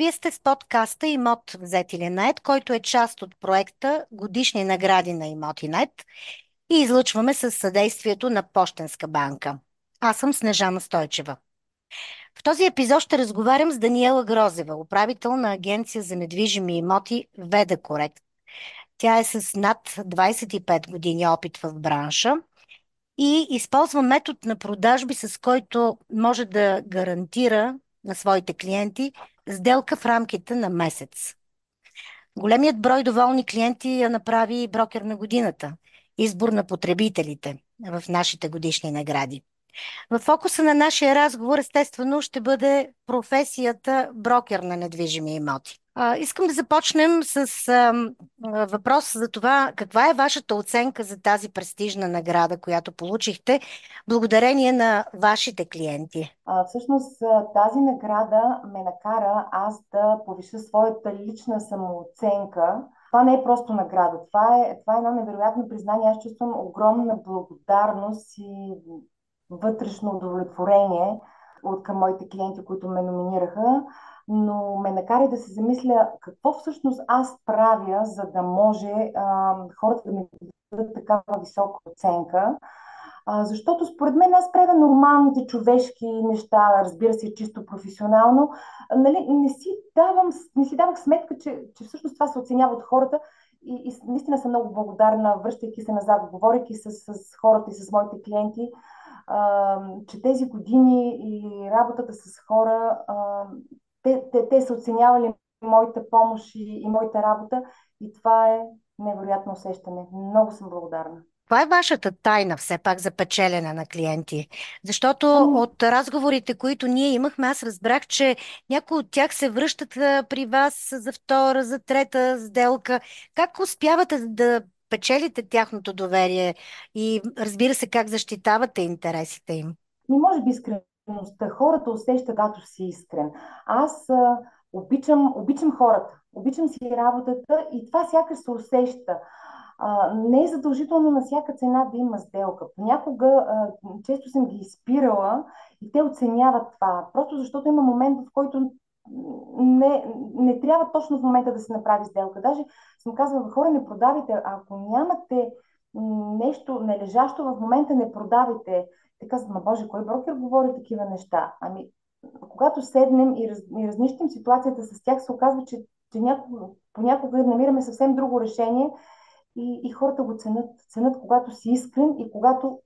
Вие сте с подкаста Имот: Взет или нает, който е част от проекта Годишни награди на Имот.нет и излъчваме със съдействието на Пощенска банка. Аз съм Снежана Стойчева. В този епизод ще разговарям с Даниела Грозева, управител на агенция за недвижими имоти Веда Корект. Тя е с над 25 години опит в бранша и използва метод на продажби, с който може да гарантира на своите клиенти сделка в рамките на месец. Големият брой доволни клиенти я направи брокер на годината, избор на потребителите в нашите годишни награди. В фокуса на нашия разговор, естествено, ще бъде професията брокер на недвижими имоти. Искам да започнем с въпрос за това каква е вашата оценка за тази престижна награда, която получихте благодарение на вашите клиенти. Всъщност тази награда ме накара аз да повиша своята лична самооценка. Това не е просто награда, това е едно невероятно признание. Аз чувствам огромна благодарност и вътрешно удовлетворение от към моите клиенти, които ме номинираха, но ме накара да се замисля какво всъщност аз правя, за да може хората да ми дадат такава висока оценка. Защото според мен аз правя нормалните човешки неща, разбира се, чисто професионално. Нали, не си давах сметка, че всъщност това се оценява от хората. И наистина съм много благодарна, връщайки се назад, говорейки с хората и с моите клиенти, че тези години и работата с хора, те са оценявали моята помощ и моята работа, и това е невероятно усещане. Много съм благодарна. Това е вашата тайна все пак за печелене на клиенти. Защото от разговорите, които ние имахме, аз разбрах, че някои от тях се връщат при вас за втора, за трета сделка. Как успявате да печелите тяхното доверие и, разбира се, как защитавате интересите им? И може би искреността. Хората усещат, когато си искрен. Аз обичам хората, обичам си работата и това сякаш се усеща. Не е задължително на всяка цена да има сделка. Понякога често съм ги изпирала и те оценяват това. Просто защото има момент, в който не трябва точно в момента да се направи сделка. Даже съм казвала, хора, не продавайте. Ако нямате нещо належащо в момента, не продавайте. Те казват, ма Боже, кой брокер говори такива неща? Ами, когато седнем и разнищим ситуацията с тях, се оказва, че понякога намираме съвсем друго решение. И хората го ценят, когато си искрен и когато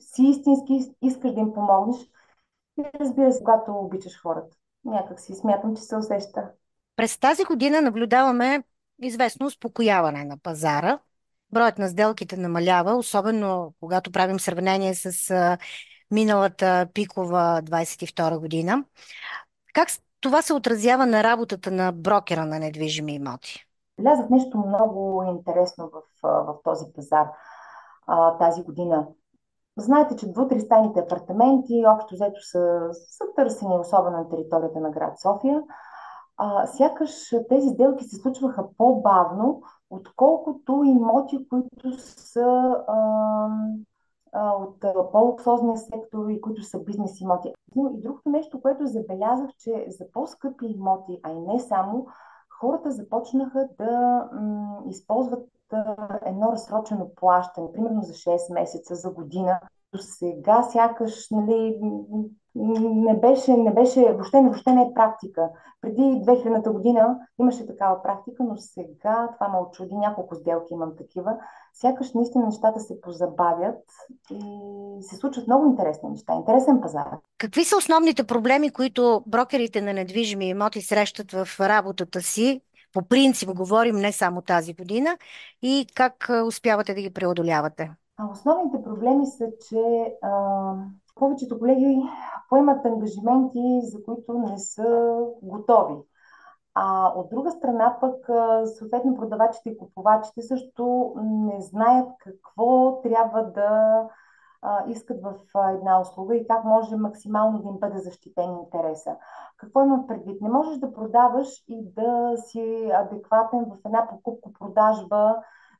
си истински искаш да им помогнеш. И разбира се, когато обичаш хората. Някак си смятам, че се усеща. През тази година наблюдаваме известно успокояване на пазара. Броят на сделките намалява, особено когато правим сравнение с миналата пикова 22 година. Как това се отразява на работата на брокера на недвижими имоти? Влязах нещо много интересно в този пазар тази година. Знаете, че двутристайните апартаменти общо взето са търсени, особено на територията на град София. Сякаш тези сделки се случваха по-бавно, отколкото имоти, които са от по-луксозния сектор и които са бизнес имоти. Но и другото нещо, което забелязах, че за по-скъпи имоти, а и не само, хората започнаха да използват едно разсрочено плащане, примерно за 6 месеца, за година. До сега сякаш въобще не е практика. Преди 2000-та година имаше такава практика, но сега това ме очуди. Няколко сделки имам такива. Сякаш наистина нещата се позабавят и се случват много интересни неща. Интересен пазар. Какви са основните проблеми, които брокерите на недвижими имоти срещат в работата си? По принцип говорим не само тази година. И как успявате да ги преодолявате? Основните проблеми са, че повечето колеги поемат ангажименти, за които не са готови. А от друга страна пък, съответно, продавачите и купувачите също не знаят какво трябва да искат в една услуга и как може максимално да им бъде защитен интереса. Какво имам предвид? Не можеш да продаваш и да си адекватен в една покупко-продажба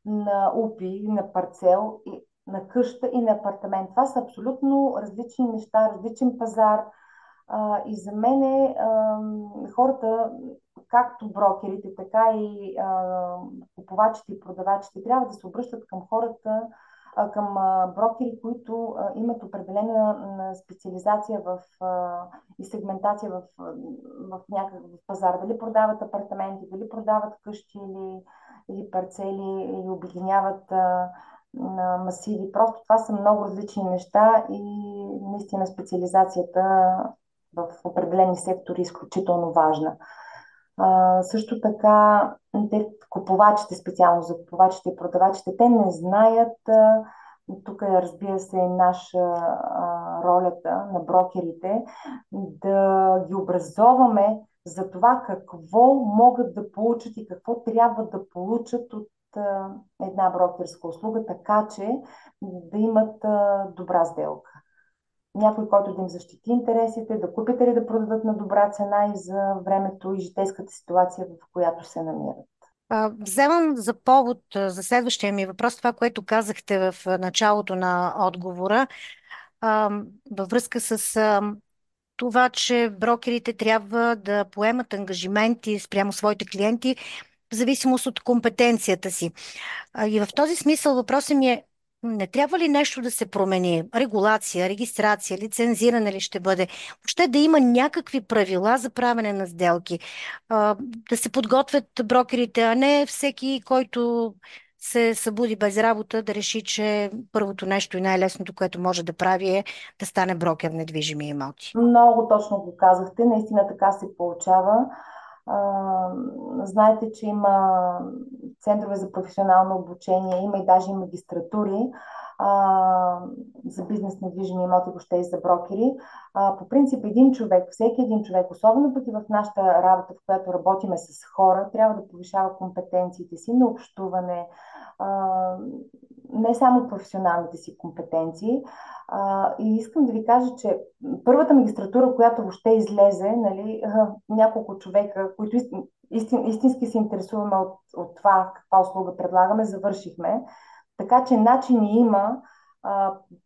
на УПИ, на парцел, на къща и на апартамент. Това са абсолютно различни неща, различен пазар. И за мен хората както брокерите, така и купувачите и продавачите трябва да се обръщат към хората, към брокери, които имат определена специализация в, и сегментация в някакъв пазар. Дали продават апартаменти, дали продават къщи или парцели, или обединяват масиви. Просто това са много различни неща и наистина специализацията в определени сектори е изключително важна. Също така, купувачите, специално за купувачите и продавачите, те не знаят, тук разбира се е наша ролята на брокерите, да ги образоваме за това какво могат да получат и какво трябва да получат от една брокерска услуга, така че да имат добра сделка. Някой, който да им защити интересите, да купят или да продадат на добра цена и за времето и житейската ситуация, в която се намират. Вземам за повод за следващия ми въпрос това, което казахте в началото на отговора, във връзка с това, че брокерите трябва да поемат ангажименти спрямо своите клиенти в зависимост от компетенцията си. И в този смисъл въпросът ми е: не трябва ли нещо да се промени? Регулация, регистрация, лицензиране ли ще бъде? Въобще да има някакви правила за правене на сделки. Да се подготвят брокерите, а не всеки, който се събуди без работа, да реши, че първото нещо и най-лесното, което може да прави, е да стане брокер недвижими имоти. Много точно го казахте. Наистина така се получава. Знаете, че има центрове за професионално обучение, има и даже и магистратури за бизнес недвижими имоти, въобще и за брокери. По принцип, всеки един човек, особено пък и в нашата работа, в която работиме с хора, трябва да повишава компетенциите си на общуване, не само професионалните си компетенции. И искам да ви кажа, че първата магистратура, която въобще излезе, нали, няколко човека, които истински се интересуваме от това каква услуга предлагаме, завършихме. Така че начини има,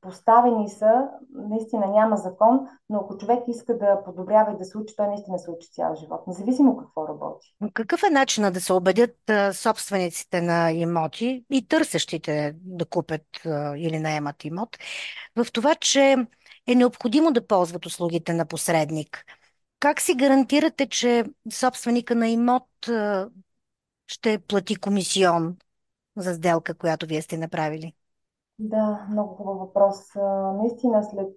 поставени са, наистина няма закон, но ако човек иска да подобрява и да се учи, той наистина се учи цял живот, независимо какво работи. Какъв е начинът да се убедят собствениците на имоти и търсещите да купят или наемат имот в това, че е необходимо да ползват услугите на посредник? Как си гарантирате, че собственика на имот ще плати комисион за сделка, която вие сте направили? Да, много хубав въпрос. Наистина след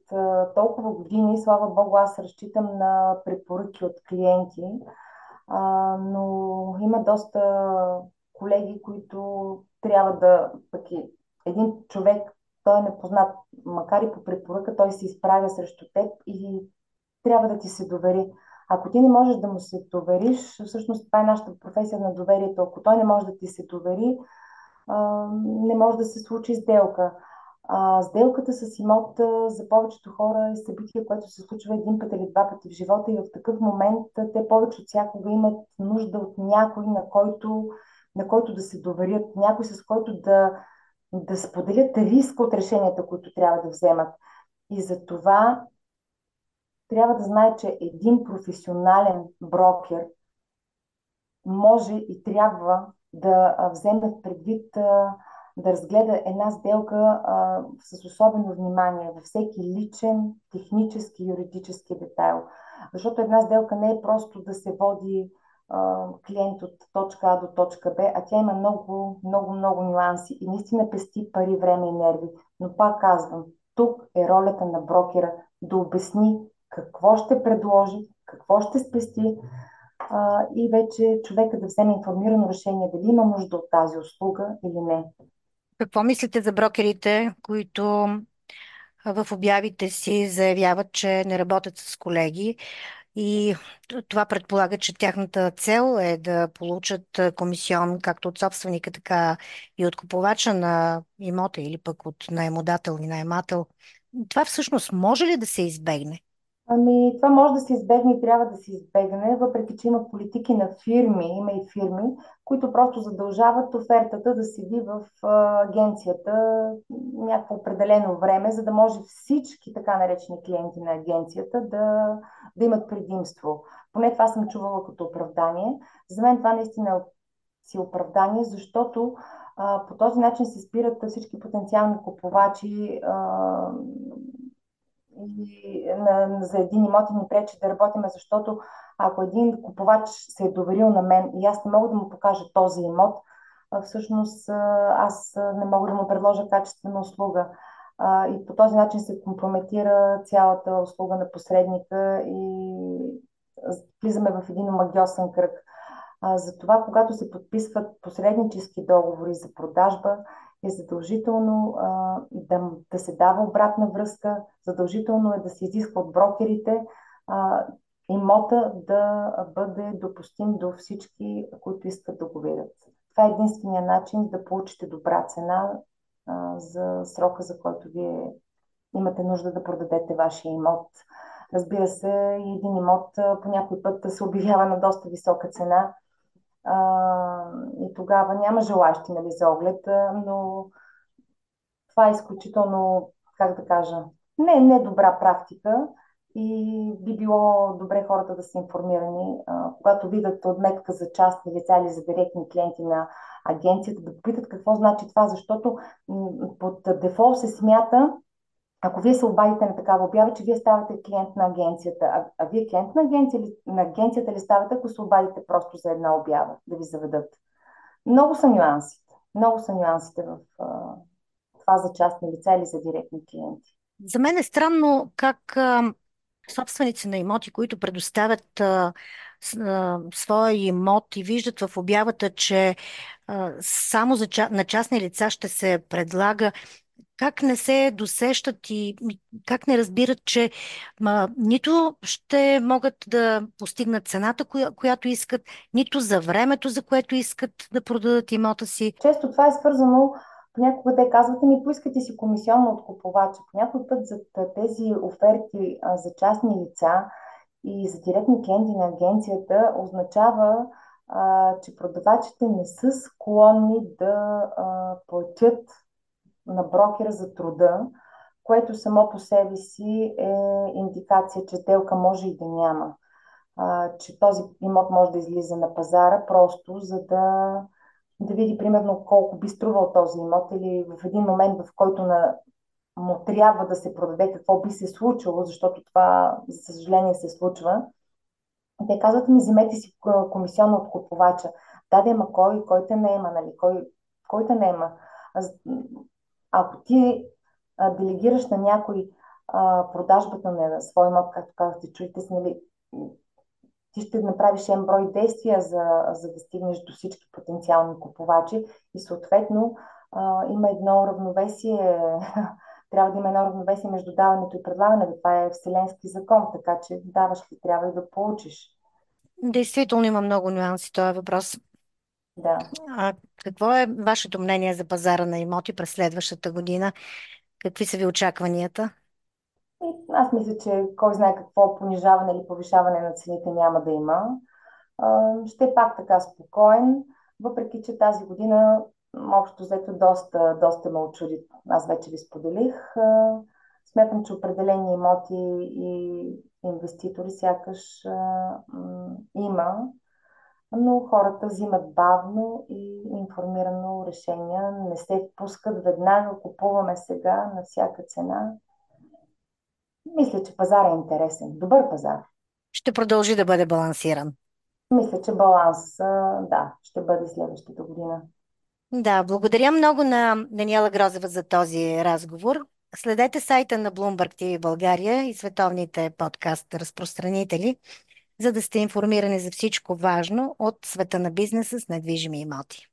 толкова години, слава Богу, аз разчитам на препоръки от клиенти, но има доста колеги, които трябва да... Пък и един човек, той е непознат, макар и по препоръка, той се изправя срещу теб и трябва да ти се довери. Ако ти не можеш да му се довериш, всъщност това е нашата професия на доверието, ако той не може да ти се довери, не може да се случи сделка. Сделката с имот за повечето хора е събитие, което се случва един път или два пъти в живота и в такъв момент те повече от всякога имат нужда от някой, на който да се доверят, някой с който да споделят риска от решенията, които трябва да вземат. И за това трябва да знае, че един професионален брокер може и трябва да вземе предвид, да разгледа една сделка с особено внимание във всеки личен, технически, юридически детайл. Защото една сделка не е просто да се води клиент от точка А до точка Б, а тя има много, много, много нюанси и наистина пести пари, време и нерви. Но пак казвам, тук е ролята на брокера да обясни какво ще предложи, какво ще спести, и вече човека да вземе информирано решение дали има нужда от тази услуга или не. Какво мислите за брокерите, които в обявите си заявяват, че не работят с колеги и това предполага, че тяхната цел е да получат комисион както от собственика, така и от купувача на имота или пък от наемодател и наемател? Това всъщност може ли да се избегне? Ами, това може да се избегне и трябва да се избегне, въпреки че има политики на фирми, има и фирми, които просто задължават офертата да седи в агенцията някакво определено време, за да може всички така наречени клиенти на агенцията да имат предимство Поне това съм чувала като оправдание. За мен това наистина си оправдание, защото по този начин се спират всички потенциални купувачи и за един имот и ни пречи да работиме, защото ако един купувач се е доверил на мен и аз не мога да му покажа този имот, всъщност аз не мога да му предложа качествена услуга. И по този начин се компрометира цялата услуга на посредника и влизаме в един омагьосан кръг. Затова, когато се подписват посреднически договори за продажба, е задължително да се дава обратна връзка, задължително е да се изисква от брокерите имота да бъде допустим до всички, които искат да го видят. Това е единствения начин да получите добра цена за срока, за който вие имате нужда да продадете вашия имот. Разбира се, един имот по някой път се обявява на доста висока цена и тогава няма желащи за оглед, но това е изключително, как да кажа, не добра практика и би било добре хората да са информирани. Когато видят отметка за частни лица или за директни клиенти на агенцията, да попитат какво значи това, защото под дефолт се смята, ако вие се обадите на такава обява, че вие ставате клиент на агенцията. А вие клиент на агенцията ли ставате, ако се обадите просто за една обява, да ви заведат? Много са нюансите. Много са нюансите в това за частни лица или за директни клиенти. За мен е странно как собственици на имоти, които предоставят своя имот и виждат в обявата, че само на частни лица ще се предлага, как не се досещат и как не разбират, че нито ще могат да постигнат цената, която искат, нито за времето, за което искат да продадат имота си. Често това е свързано, понякога те казват, не поискате си комисионно от купувача. По някой път за тези оферти за частни лица и за директни клиенти на агенцията означава, че продавачите не са склонни да платят на брокера за труда, което само по себе си е индикация, че сделка може и да няма. Че този имот може да излиза на пазара просто за да види примерно колко би струвал този имот или в един момент, в който му трябва да се продаде, какво би се случило, защото това, за съжаление, се случва. Те казват ми, вземете си комисионно от купувача. Да, ама кой те наема, нали? Кой те наема? Ако ти делегираш на някой продажбата на своя имот, както казахте, чуете се, нали, ти ще направиш един брой действия, за да стигнеш до всички потенциални купувачи и съответно има едно равновесие, трябва да има едно равновесие между даването и предлагането. Това е вселенски закон, така че даваш ли трябва и да получиш. Действително има много нюанси този въпрос. Да. А какво е вашето мнение за пазара на имоти през следващата година? Какви са ви очакванията? Аз мисля, че кой знае какво понижаване или повишаване на цените няма да има. Ще е пак така спокоен, въпреки че тази година общо взето доста ме очуди. Аз вече ви споделих. Смятам, че определени имоти и инвеститори сякаш има, но хората взимат бавно и информирано решения. Не се впускат веднага, купуваме сега на всяка цена. Мисля, че пазар е интересен. Добър пазар. Ще продължи да бъде балансиран. Мисля, че баланс, да, ще бъде следващата година. Да, благодаря много на Даниела Грозева за този разговор. Следете сайта на Bloomberg TV България и световните подкаст разпространители, за да сте информирани за всичко важно от света на бизнеса с недвижими имоти.